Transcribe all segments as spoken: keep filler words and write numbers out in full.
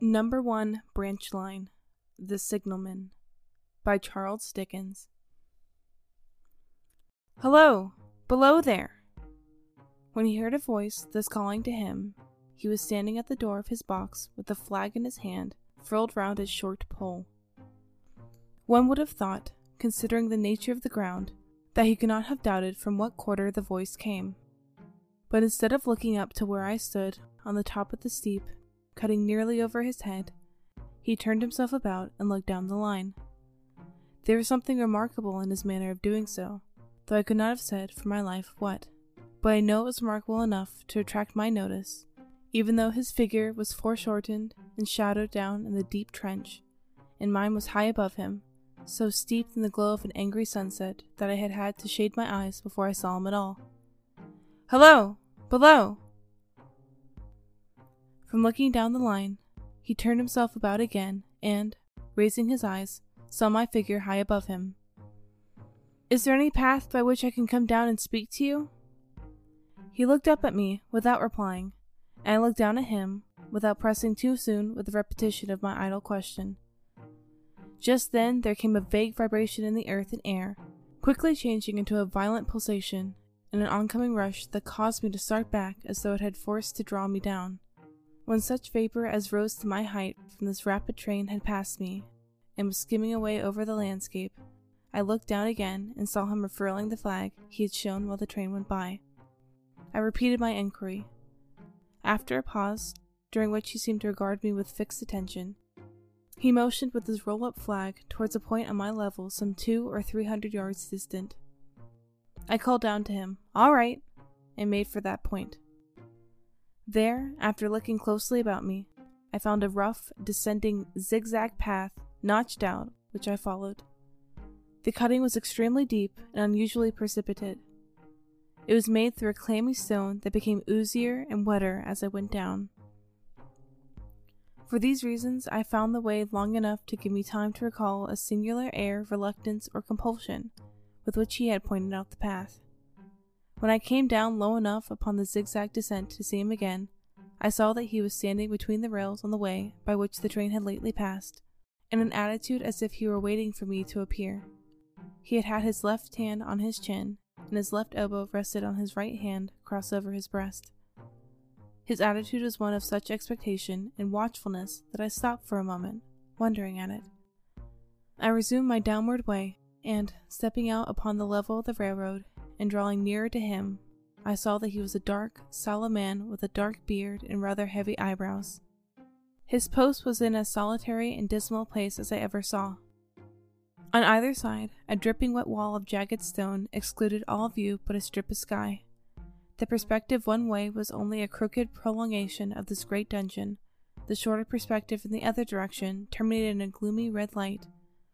Number One Branch Line, The Signalman, by Charles Dickens. Hello, below there! When he heard a voice thus calling to him, he was standing at the door of his box with a flag in his hand, furled round his short pole. One would have thought, considering the nature of the ground, that he could not have doubted from what quarter the voice came. But instead of looking up to where I stood, on the top of the steep, cutting nearly over his head, he turned himself about and looked down the line. There was something remarkable in his manner of doing so, though I could not have said for my life what, but I know it was remarkable enough to attract my notice, even though his figure was foreshortened and shadowed down in the deep trench, and mine was high above him, so steeped in the glow of an angry sunset that I had had to shade my eyes before I saw him at all. "Hello! Below!" From looking down the line, he turned himself about again and, raising his eyes, saw my figure high above him. "Is there any path by which I can come down and speak to you?" He looked up at me without replying, and I looked down at him without pressing too soon with the repetition of my idle question. Just then there came a vague vibration in the earth and air, quickly changing into a violent pulsation and an oncoming rush that caused me to start back as though it had force to draw me down. When such vapor as rose to my height from this rapid train had passed me, and was skimming away over the landscape, I looked down again and saw him furling the flag he had shown while the train went by. I repeated my inquiry. After a pause, during which he seemed to regard me with fixed attention, he motioned with his roll-up flag towards a point on my level some two or three hundred yards distant. I called down to him, "All right," and made for that point. There, after looking closely about me, I found a rough, descending, zigzag path, notched out, which I followed. The cutting was extremely deep and unusually precipitate. It was made through a clammy stone that became oozier and wetter as I went down. For these reasons, I found the way long enough to give me time to recall a singular air of reluctance or compulsion with which he had pointed out the path. When I came down low enough upon the zigzag descent to see him again, I saw that he was standing between the rails on the way by which the train had lately passed, in an attitude as if he were waiting for me to appear. He had had his left hand on his chin, and his left elbow rested on his right hand crossed over his breast. His attitude was one of such expectation and watchfulness that I stopped for a moment, wondering at it. I resumed my downward way, and, stepping out upon the level of the railroad, and drawing nearer to him, I saw that he was a dark, sallow man with a dark beard and rather heavy eyebrows. His post was in as solitary and dismal a place as I ever saw. On either side, a dripping wet wall of jagged stone excluded all view but a strip of sky. The perspective one way was only a crooked prolongation of this great dungeon. The shorter perspective in the other direction terminated in a gloomy red light,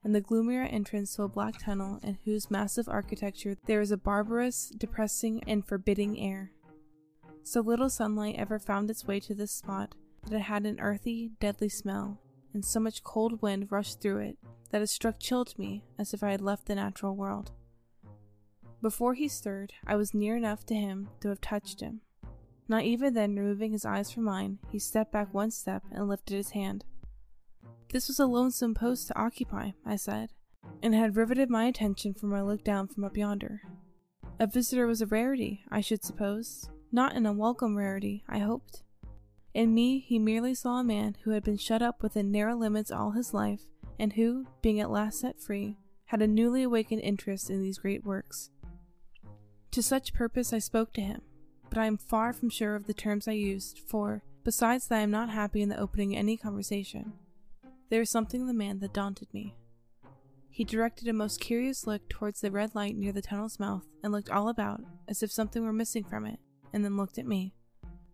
and the gloomier entrance to a black tunnel in whose massive architecture there is a barbarous, depressing, and forbidding air. So little sunlight ever found its way to this spot that it had an earthy, deadly smell, and so much cold wind rushed through it that it struck chill to me as if I had left the natural world. Before he stirred, I was near enough to him to have touched him. Not even then removing his eyes from mine, he stepped back one step and lifted his hand. "This was a lonesome post to occupy," I said, and had riveted my attention from my look down from up yonder. A visitor was a rarity, I should suppose, not an unwelcome rarity, I hoped. In me he merely saw a man who had been shut up within narrow limits all his life, and who, being at last set free, had a newly awakened interest in these great works. To such purpose I spoke to him, but I am far from sure of the terms I used, for, besides that I am not happy in the opening of any conversation, there was something in the man that daunted me. He directed a most curious look towards the red light near the tunnel's mouth, and looked all about, as if something were missing from it, and then looked at me.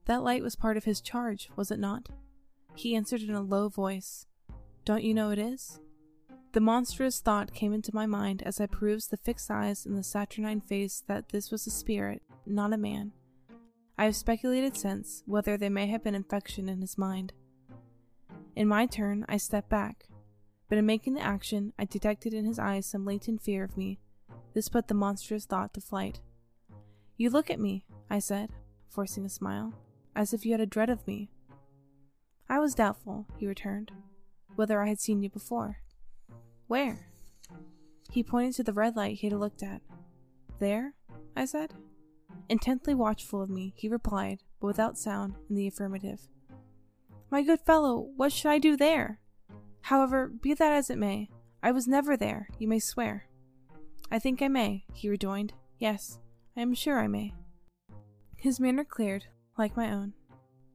That light was part of his charge, was it not? He answered in a low voice, "Don't you know it is?" The monstrous thought came into my mind as I perused the fixed eyes and the saturnine face that this was a spirit, not a man. I have speculated since whether there may have been infection in his mind. In my turn, I stepped back, but in making the action, I detected in his eyes some latent fear of me. This put the monstrous thought to flight. "You look at me," I said, forcing a smile, "as if you had a dread of me." "I was doubtful," he returned, "whether I had seen you before." "Where?" He pointed to the red light he had looked at. "There?" I said. Intently watchful of me, he replied, but without sound, in the affirmative. "My good fellow, what should I do there? However, be that as it may, I was never there, you may swear." "I think I may," he rejoined. "Yes, I am sure I may." His manner cleared, like my own.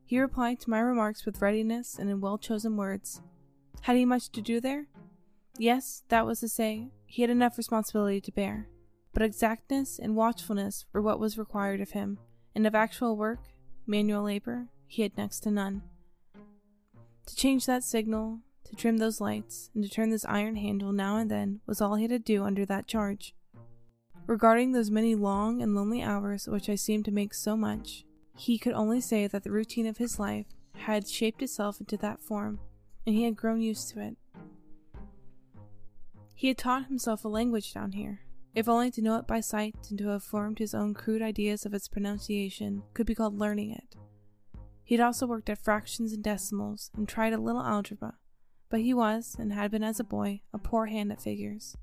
He replied to my remarks with readiness and in well-chosen words. Had he much to do there? Yes, that was to say, he had enough responsibility to bear, but exactness and watchfulness were what was required of him, and of actual work, manual labor, he had next to none. To change that signal, to trim those lights, and to turn this iron handle now and then was all he had to do under that charge. Regarding those many long and lonely hours which I seemed to make so much, he could only say that the routine of his life had shaped itself into that form, and he had grown used to it. He had taught himself a language down here, if only to know it by sight and to have formed his own crude ideas of its pronunciation could be called learning it. He had also worked at fractions and decimals and tried a little algebra, but he was, and had been as a boy, a poor hand at figures.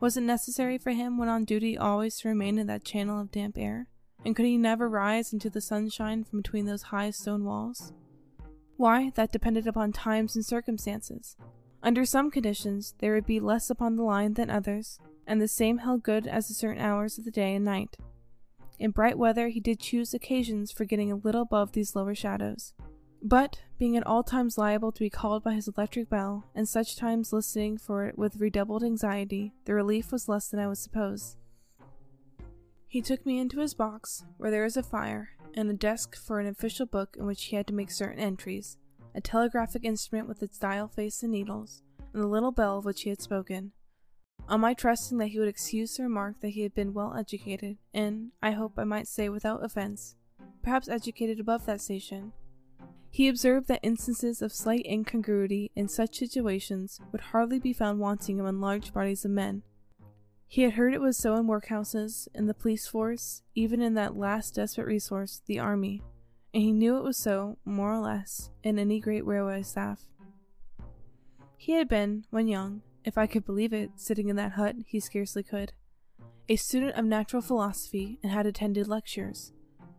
Was it necessary for him when on duty always to remain in that channel of damp air? And could he never rise into the sunshine from between those high stone walls? Why, that depended upon times and circumstances. Under some conditions, there would be less upon the line than others, and the same held good as the certain hours of the day and night. In bright weather, he did choose occasions for getting a little above these lower shadows. But, being at all times liable to be called by his electric bell, and such times listening for it with redoubled anxiety, the relief was less than I would suppose. He took me into his box, where there was a fire, and a desk for an official book in which he had to make certain entries, a telegraphic instrument with its dial face and needles, and the little bell of which he had spoken. On my trusting that he would excuse the remark that he had been well educated, and, I hope I might say without offence, perhaps educated above that station, he observed that instances of slight incongruity in such situations would hardly be found wanting among large bodies of men. He had heard it was so in workhouses, in the police force, even in that last desperate resource, the army, and he knew it was so, more or less, in any great railway staff. He had been, when young, if I could believe it, sitting in that hut, he scarcely could, a student of natural philosophy and had attended lectures,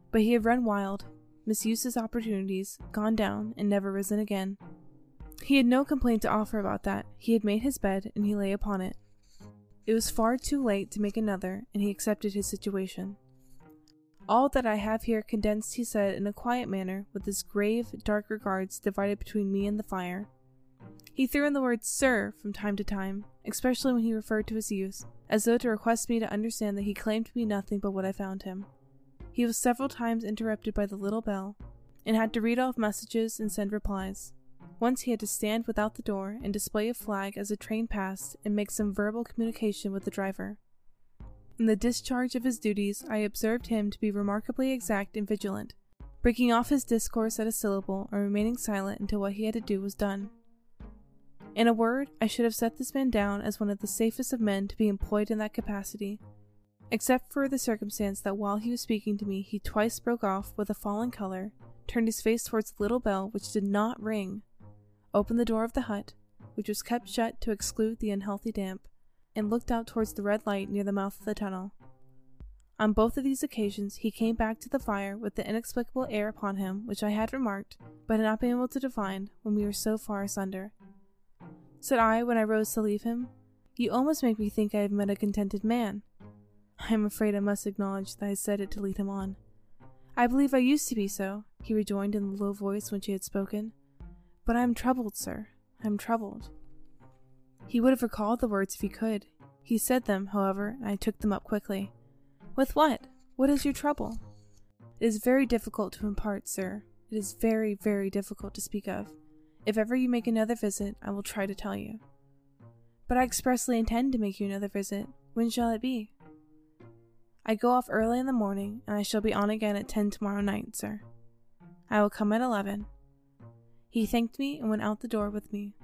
but he had run wild, misused his opportunities, gone down, and never risen again. He had no complaint to offer about that. He had made his bed, and he lay upon it. It was far too late to make another, and he accepted his situation. All that I have here condensed, he said in a quiet manner, with his grave, dark regards divided between me and the fire. He threw in the word "sir" from time to time, especially when he referred to his youth, as though to request me to understand that he claimed to be nothing but what I found him. He was several times interrupted by the little bell, and had to read off messages and send replies. Once he had to stand without the door and display a flag as a train passed and make some verbal communication with the driver. In the discharge of his duties, I observed him to be remarkably exact and vigilant, breaking off his discourse at a syllable and remaining silent until what he had to do was done. In a word, I should have set this man down as one of the safest of men to be employed in that capacity, except for the circumstance that while he was speaking to me, he twice broke off with a fallen color, turned his face towards the little bell which did not ring, opened the door of the hut, which was kept shut to exclude the unhealthy damp, and looked out towards the red light near the mouth of the tunnel. On both of these occasions he came back to the fire with the inexplicable air upon him which I had remarked, but had not been able to define when we were so far asunder. Said I, when I rose to leave him, "You almost make me think I have met a contented man." I am afraid I must acknowledge that I said it to lead him on. "I believe I used to be so," he rejoined in the low voice when she had spoken. "But I am troubled, sir. I am troubled." He would have recalled the words if he could. He said them, however, and I took them up quickly. "With what? What is your trouble?" "It is very difficult to impart, sir. It is very, very difficult to speak of. If ever you make another visit, I will try to tell you." "But I expressly intend to make you another visit. When shall it be?" "I go off early in the morning, and I shall be on again at ten tomorrow night, sir." "I will come at eleven. He thanked me and went out the door with me.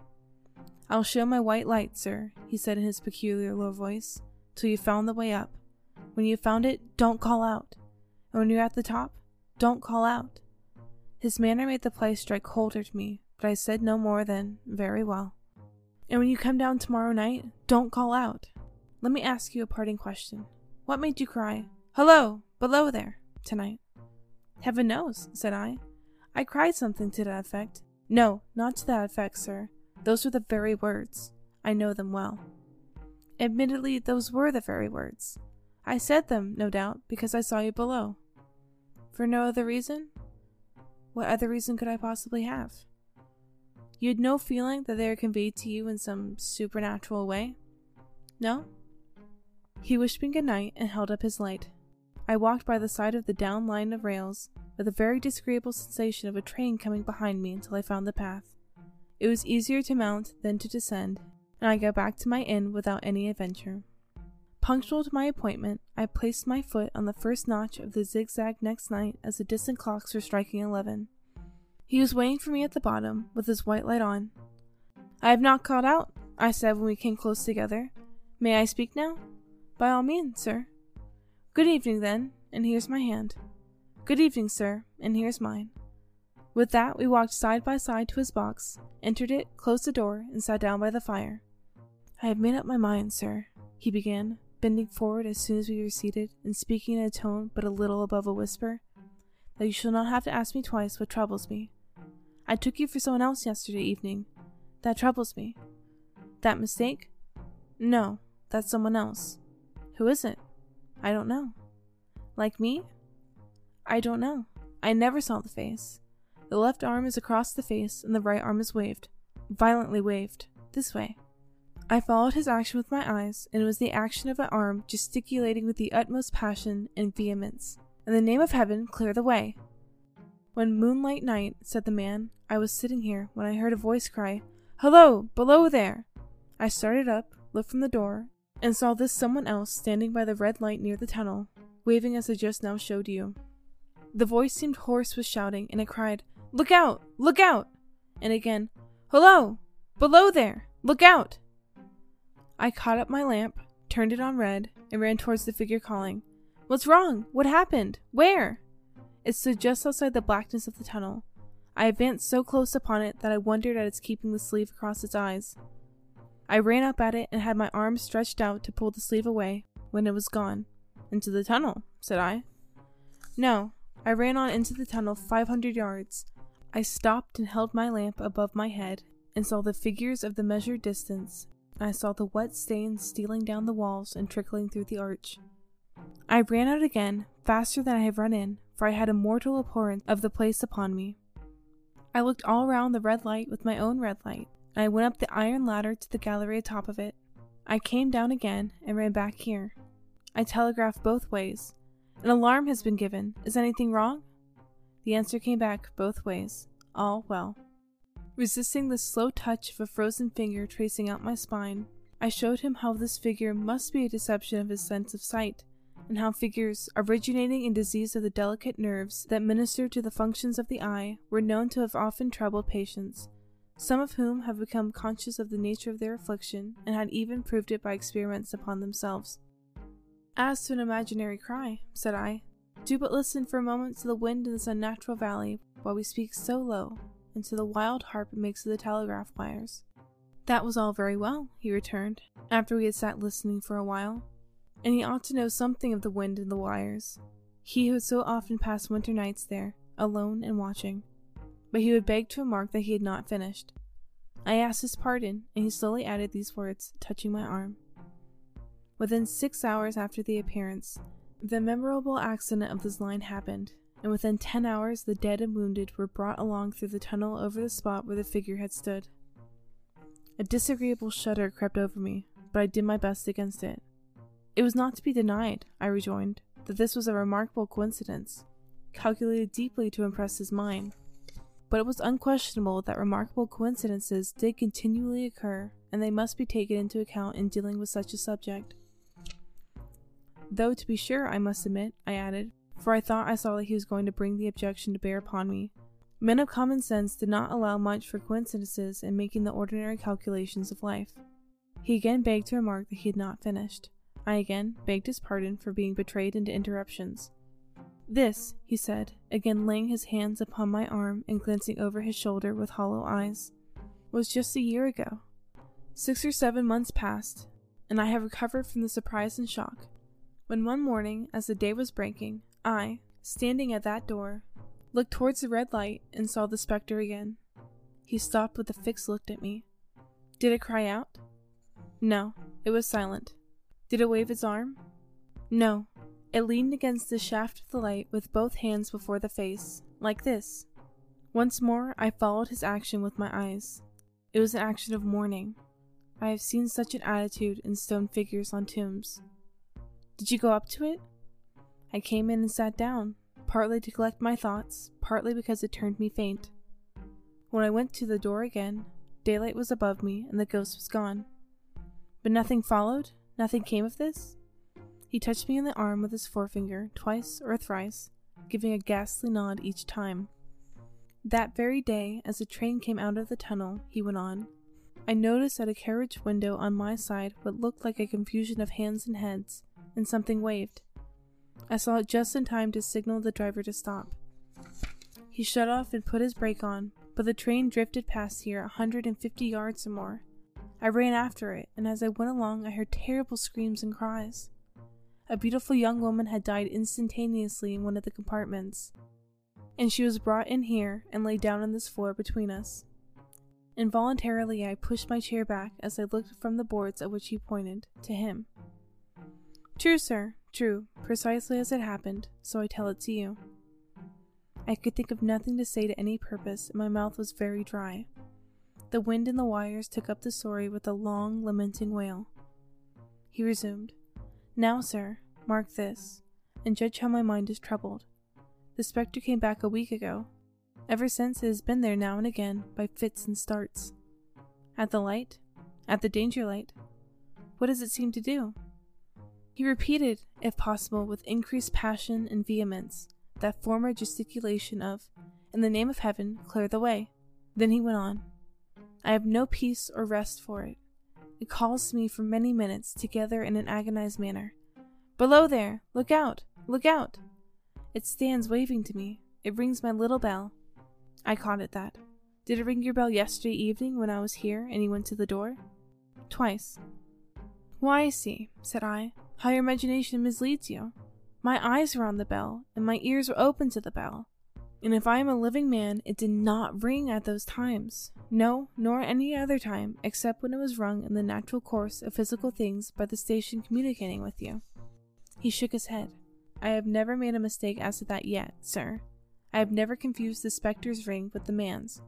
"I'll show my white light, sir," he said in his peculiar low voice, "till you've found the way up. When you've found it, don't call out. And when you're at the top, don't call out." His manner made the place strike colder to me, but I said no more than, "Very well. And when you come down tomorrow night, don't call out. Let me ask you a parting question. What made you cry, 'Hello, below there,' tonight?" "Heaven knows," said I. "I cried something to that effect." "No, not to that effect, sir. Those were the very words. I know them well." "Admittedly, those were the very words. I said them, no doubt, because I saw you below." "For no other reason?" "What other reason could I possibly have?" "You had no feeling that they were conveyed to you in some supernatural way?" "No." He wished me good night and held up his light. I walked by the side of the down line of rails, with a very disagreeable sensation of a train coming behind me until I found the path. It was easier to mount than to descend, and I got back to my inn without any adventure. Punctual to my appointment, I placed my foot on the first notch of the zigzag next night as the distant clocks were striking eleven. He was waiting for me at the bottom, with his white light on. "I have not called out," I said when we came close together. "May I speak now?" "By all means, sir." "Good evening, then, and here's my hand." "Good evening, sir, and here's mine." With that, we walked side by side to his box, entered it, closed the door, and sat down by the fire. "I have made up my mind, sir," he began, bending forward as soon as we were seated, and speaking in a tone but a little above a whisper, "that you shall not have to ask me twice what troubles me. I took you for someone else yesterday evening. That troubles me." "That mistake?" "No, that's someone else." "Who is it?" "I don't know." "Like me?" "I don't know. I never saw the face. The left arm is across the face, and the right arm is waved. Violently waved. This way." I followed his action with my eyes, and it was the action of an arm gesticulating with the utmost passion and vehemence. "In the name of heaven, clear the way!" "When moonlight night," said the man, "I was sitting here, when I heard a voice cry, 'Hello, below there!' I started up, looked from the door, and saw this someone else standing by the red light near the tunnel, waving as I just now showed you. The voice seemed hoarse with shouting, and it cried, 'Look out! Look out!' and again, 'Hello! Below there! Look out!' I caught up my lamp, turned it on red, and ran towards the figure calling, 'What's wrong? What happened? Where?' It stood just outside the blackness of the tunnel. I advanced so close upon it that I wondered at its keeping the sleeve across its eyes. I ran up at it and had my arm stretched out to pull the sleeve away, when it was gone. 'Into the tunnel,' said I. 'No.' I ran on into the tunnel five hundred yards. I stopped and held my lamp above my head, and saw the figures of the measured distance. I saw the wet stains stealing down the walls and trickling through the arch. I ran out again, faster than I had run in, for I had a mortal abhorrence of the place upon me. I looked all round the red light with my own red light, and I went up the iron ladder to the gallery atop of it. I came down again, and ran back here. I telegraphed both ways. 'An alarm has been given. Is anything wrong?' The answer came back both ways. 'All well.' Resisting the slow touch of a frozen finger tracing out my spine, I showed him how this figure must be a deception of his sense of sight, and how figures, originating in disease of the delicate nerves that minister to the functions of the eye, were known to have often troubled patients, some of whom have become conscious of the nature of their affliction, and had even proved it by experiments upon themselves. 'As to an imaginary cry,' said I, 'do but listen for a moment to the wind in this unnatural valley, while we speak so low, and to the wild harp it makes of the telegraph wires.' 'That was all very well,' he returned, after we had sat listening for a while, 'and he ought to know something of the wind and the wires, he who had so often passed winter nights there, alone and watching.' But he would beg to remark that he had not finished. I asked his pardon, and he slowly added these words, touching my arm. Within six hours after the appearance, the memorable accident of this line happened, and within ten hours the dead and wounded were brought along through the tunnel over the spot where the figure had stood. A disagreeable shudder crept over me, but I did my best against it. 'It was not to be denied,' I rejoined, 'that this was a remarkable coincidence, calculated deeply to impress his mind. But it was unquestionable that remarkable coincidences did continually occur, and they must be taken into account in dealing with such a subject. Though, to be sure, I must admit,' I added, for I thought I saw that he was going to bring the objection to bear upon me, 'men of common sense did not allow much for coincidences in making the ordinary calculations of life.' He again begged to remark that he had not finished. I again begged his pardon for being betrayed into interruptions. "This," he said, again laying his hands upon my arm and glancing over his shoulder with hollow eyes, "was just a year ago. Six or seven months passed, and I have recovered from the surprise and shock, when one morning, as the day was breaking, I, standing at that door, looked towards the red light and saw the spectre again." He stopped with a fixed look at me. "Did it cry out?" "No, it was silent." "Did it wave its arm?" "No. It leaned against the shaft of the light with both hands before the face, like this." Once more I followed his action with my eyes. It was an action of mourning. I have seen such an attitude in stone figures on tombs. "Did you go up to it?" "I came in and sat down, partly to collect my thoughts, partly because it turned me faint. When I went to the door again, daylight was above me and the ghost was gone." "But nothing followed? Nothing came of this?" He touched me in the arm with his forefinger twice or thrice, giving a ghastly nod each time. "That very day, as the train came out of the tunnel," he went on, "I noticed at a carriage window on my side what looked like a confusion of hands and heads, and something waved. I saw it just in time to signal the driver to stop. He shut off and put his brake on, but the train drifted past here a hundred and fifty yards or more. I ran after it, and as I went along I heard terrible screams and cries. A beautiful young woman had died instantaneously in one of the compartments, and she was brought in here and lay down on this floor between us." Involuntarily I pushed my chair back as I looked from the boards at which he pointed, to him. "True, sir, true, precisely as it happened, so I tell it to you." I could think of nothing to say to any purpose, and my mouth was very dry. The wind in the wires took up the story with a long, lamenting wail. He resumed. "Now, sir, mark this, and judge how my mind is troubled. The spectre came back a week ago. Ever since it has been there now and again, by fits and starts. At the light? At the danger light? What does it seem to do?" He repeated, if possible, with increased passion and vehemence, that former gesticulation of, "In the name of heaven, clear the way." Then he went on. "I have no peace or rest for it. It calls to me for many minutes together in an agonized manner. 'Below there! Look out! Look out!' It stands waving to me. It rings my little bell." I caught at that. "Did it ring your bell yesterday evening when I was here and you went to the door?" "Twice." "Why, I see," said I, "how your imagination misleads you. My eyes were on the bell, and my ears were open to the bell. And if I am a living man, it did not ring at those times. No, nor at any other time, except when it was rung in the natural course of physical things by the station communicating with you." He shook his head. "I have never made a mistake as to that yet, sir. I have never confused the spectre's ring with the man's.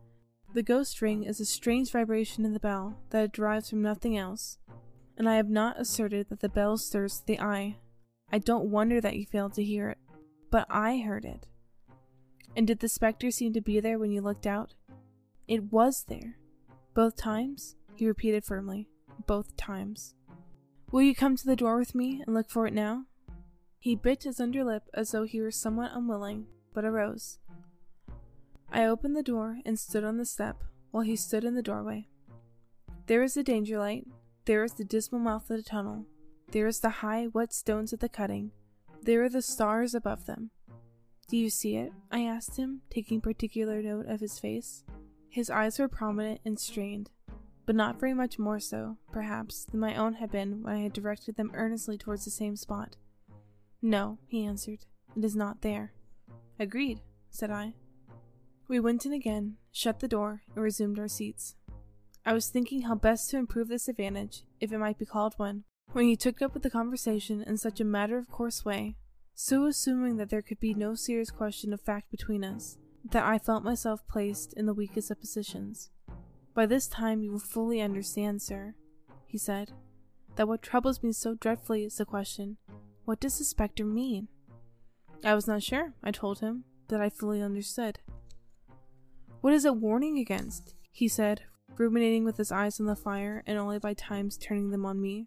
The ghost ring is a strange vibration in the bell that it derives from nothing else, and I have not asserted that the bell stirs to the eye. I don't wonder that you failed to hear it, but I heard it." "And did the spectre seem to be there when you looked out?" "It was there." "Both times?" he repeated firmly. "Both times." "Will you come to the door with me and look for it now?" He bit his underlip as though he were somewhat unwilling, but arose. I opened the door and stood on the step, while he stood in the doorway. There is the danger light, there is the dismal mouth of the tunnel, there is the high, wet stones of the cutting, there are the stars above them. "Do you see it?" I asked him, taking particular note of his face. His eyes were prominent and strained, but not very much more so, perhaps, than my own had been when I had directed them earnestly towards the same spot. "No," he answered, "it is not there." "Agreed," said I. We went in again, shut the door, and resumed our seats. I was thinking how best to improve this advantage, if it might be called one, when he took up with the conversation in such a matter-of-course way, so assuming that there could be no serious question of fact between us, that I felt myself placed in the weakest of positions. "By this time you will fully understand, sir," he said, "that what troubles me so dreadfully is the question, what does the spectre mean?" I was not sure, I told him, that I fully understood. "What is it warning against?" he said, ruminating with his eyes on the fire and only by times turning them on me.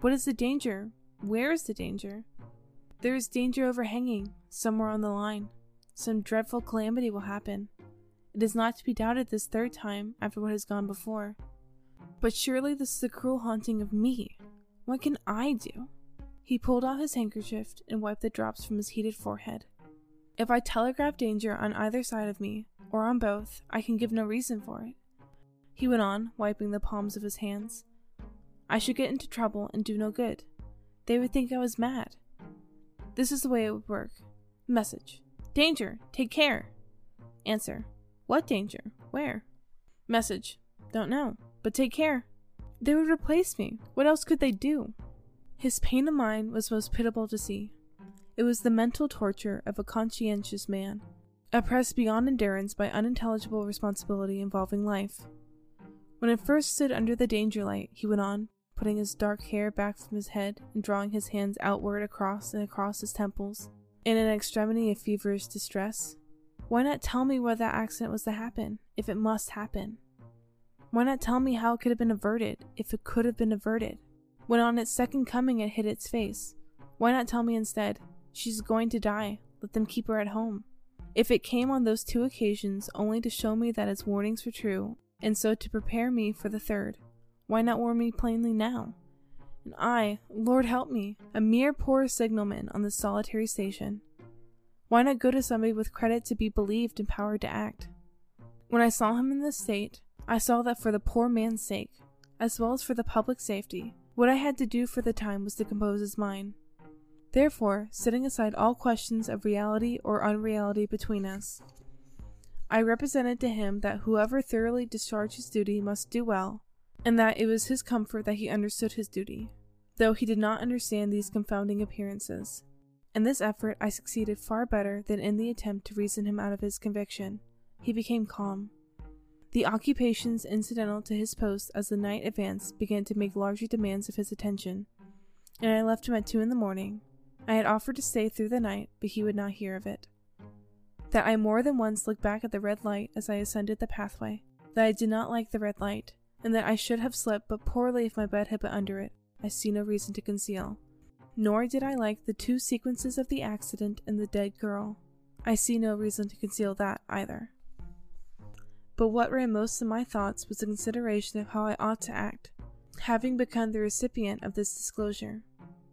"What is the danger? Where is the danger? There is danger overhanging, somewhere on the line. Some dreadful calamity will happen. It is not to be doubted this third time after what has gone before. But surely this is a cruel haunting of me. What can I do?" He pulled out his handkerchief and wiped the drops from his heated forehead. If I telegraph danger on either side of me, or on both, I can give no reason for it," he went on, wiping the palms of his hands. "I should get into trouble and do no good. They would think I was mad. This is the way it would work. Message. Danger! Take care! Answer. What danger? Where? Message. Don't know, but take care. They would replace me. What else could they do?" His pain of mind was most pitiable to see. It was the mental torture of a conscientious man, oppressed beyond endurance by unintelligible responsibility involving life. When it first stood under the danger light, he went on, putting his dark hair back from his head and drawing his hands outward across and across his temples, in an extremity of feverish distress. "Why not tell me why that accident was to happen, if it must happen? Why not tell me how it could have been averted, if it could have been averted? When on its second coming it hid its face, why not tell me instead, 'She's going to die, let them keep her at home'? If it came on those two occasions only to show me that its warnings were true, and so to prepare me for the third, why not warn me plainly now? And I, Lord help me, a mere poor signalman on this solitary station, why not go to somebody with credit to be believed and power to act? When I saw him in this state, I saw that for the poor man's sake, as well as for the public safety, what I had to do for the time was to compose his mind. Therefore, setting aside all questions of reality or unreality between us, I represented to him that whoever thoroughly discharged his duty must do well, and that it was his comfort that he understood his duty, though he did not understand these confounding appearances. In this effort I succeeded far better than in the attempt to reason him out of his conviction. He became calm. The occupations incidental to his post as the night advanced began to make larger demands of his attention, and I left him at two in the morning. I had offered to stay through the night, but he would not hear of it. That I more than once looked back at the red light as I ascended the pathway, that I did not like the red light, and that I should have slept but poorly if my bed had been under it, I see no reason to conceal. Nor did I like the two sequences of the accident and the dead girl. I see no reason to conceal that either. But what ran most in my thoughts was the consideration of how I ought to act, having become the recipient of this disclosure.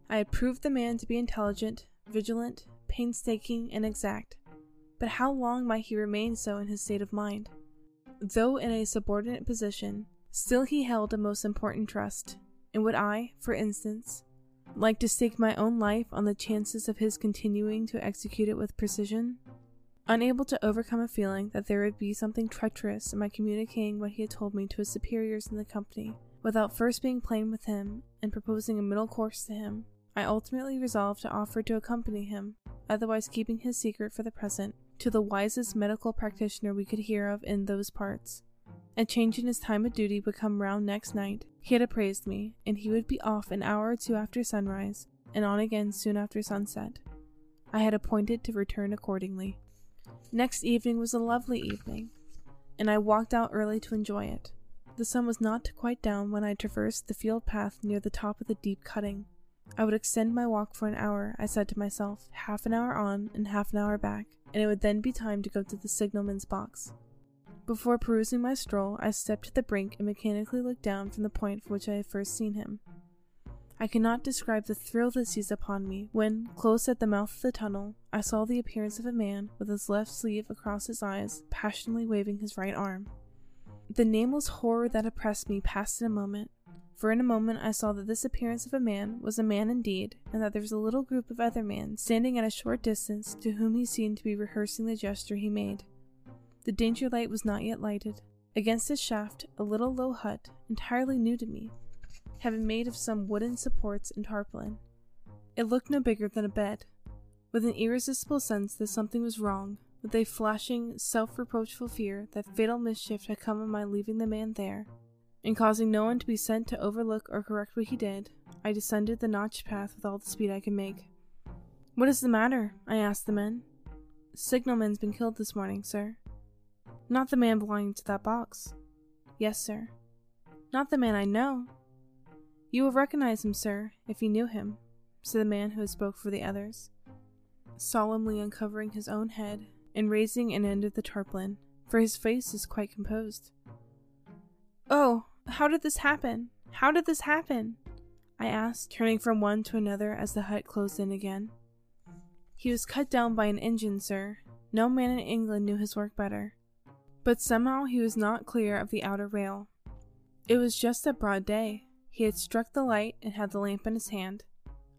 I had proved the man to be intelligent, vigilant, painstaking, and exact, but how long might he remain so in his state of mind? Though in a subordinate position, still he held a most important trust, and would I, for instance, like to stake my own life on the chances of his continuing to execute it with precision? Unable to overcome a feeling that there would be something treacherous in my communicating what he had told me to his superiors in the company, without first being plain with him and proposing a middle course to him, I ultimately resolved to offer to accompany him, otherwise keeping his secret for the present, to the wisest medical practitioner we could hear of in those parts. A change in his time of duty would come round next night. He had appraised me, and he would be off an hour or two after sunrise, and on again soon after sunset. I had appointed to return accordingly. Next evening was a lovely evening, and I walked out early to enjoy it. The sun was not quite down when I traversed the field path near the top of the deep cutting. I would extend my walk for an hour, I said to myself, half an hour on and half an hour back, and it would then be time to go to the signalman's box. Before perusing my stroll, I stepped to the brink and mechanically looked down from the point from which I had first seen him. I cannot describe the thrill that seized upon me when, close at the mouth of the tunnel, I saw the appearance of a man with his left sleeve across his eyes, passionately waving his right arm. The nameless horror that oppressed me passed in a moment, for in a moment I saw that this appearance of a man was a man indeed, and that there was a little group of other men standing at a short distance to whom he seemed to be rehearsing the gesture he made. The danger light was not yet lighted. Against its shaft, a little low hut, entirely new to me, had been made of some wooden supports and tarpaulin. It looked no bigger than a bed. With an irresistible sense that something was wrong, with a flashing, self-reproachful fear that fatal mischief had come of my leaving the man there, and causing no one to be sent to overlook or correct what he did, I descended the notched path with all the speed I could make. "What is the matter?" I asked the men. "Signalman's been killed this morning, sir." "Not the man belonging to that box?" "Yes, sir." "Not the man I know." "You will recognize him, sir, if you knew him," said the man who had spoke for the others, solemnly uncovering his own head and raising an end of the tarpaulin, for his face is quite composed. "Oh, how did this happen? How did this happen?" I asked, turning from one to another as the hut closed in again. He was cut down by an engine, sir. No man in England knew his work better. But somehow he was not clear of the outer rail. It was just at broad day. He had struck the light and had the lamp in his hand.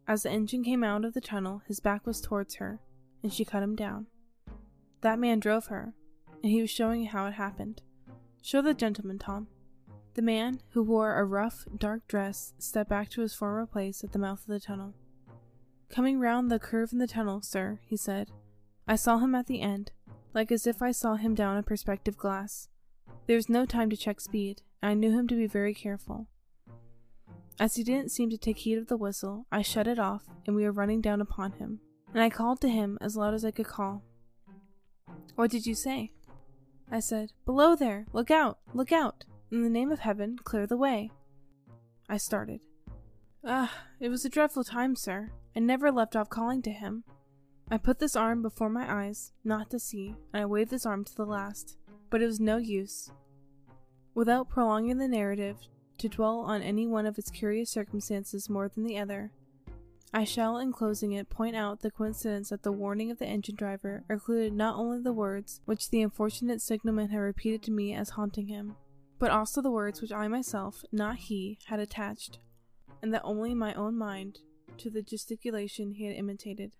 As the engine came out of the tunnel, his back was towards her, and she cut him down. That man drove her, and he was showing how it happened. Show the gentleman, Tom. The man, who wore a rough, dark dress, stepped back to his former place at the mouth of the tunnel. Coming round the curve in the tunnel, sir, he said, I saw him at the end, like as if I saw him down a perspective glass. There was no time to check speed, and I knew him to be very careful. As he didn't seem to take heed of the whistle, I shut it off, and we were running down upon him, and I called to him as loud as I could call. What did you say? I said, Below there! Look out! Look out! In the name of heaven, clear the way! I started. Ah, it was a dreadful time, sir. I never left off calling to him. I put this arm before my eyes, not to see, and I waved this arm to the last, but it was no use. Without prolonging the narrative to dwell on any one of its curious circumstances more than the other, I shall, in closing it, point out the coincidence that the warning of the engine driver included not only the words which the unfortunate signalman had repeated to me as haunting him, but also the words which I myself, not he, had attached, and that only in my own mind, to the gesticulation he had imitated.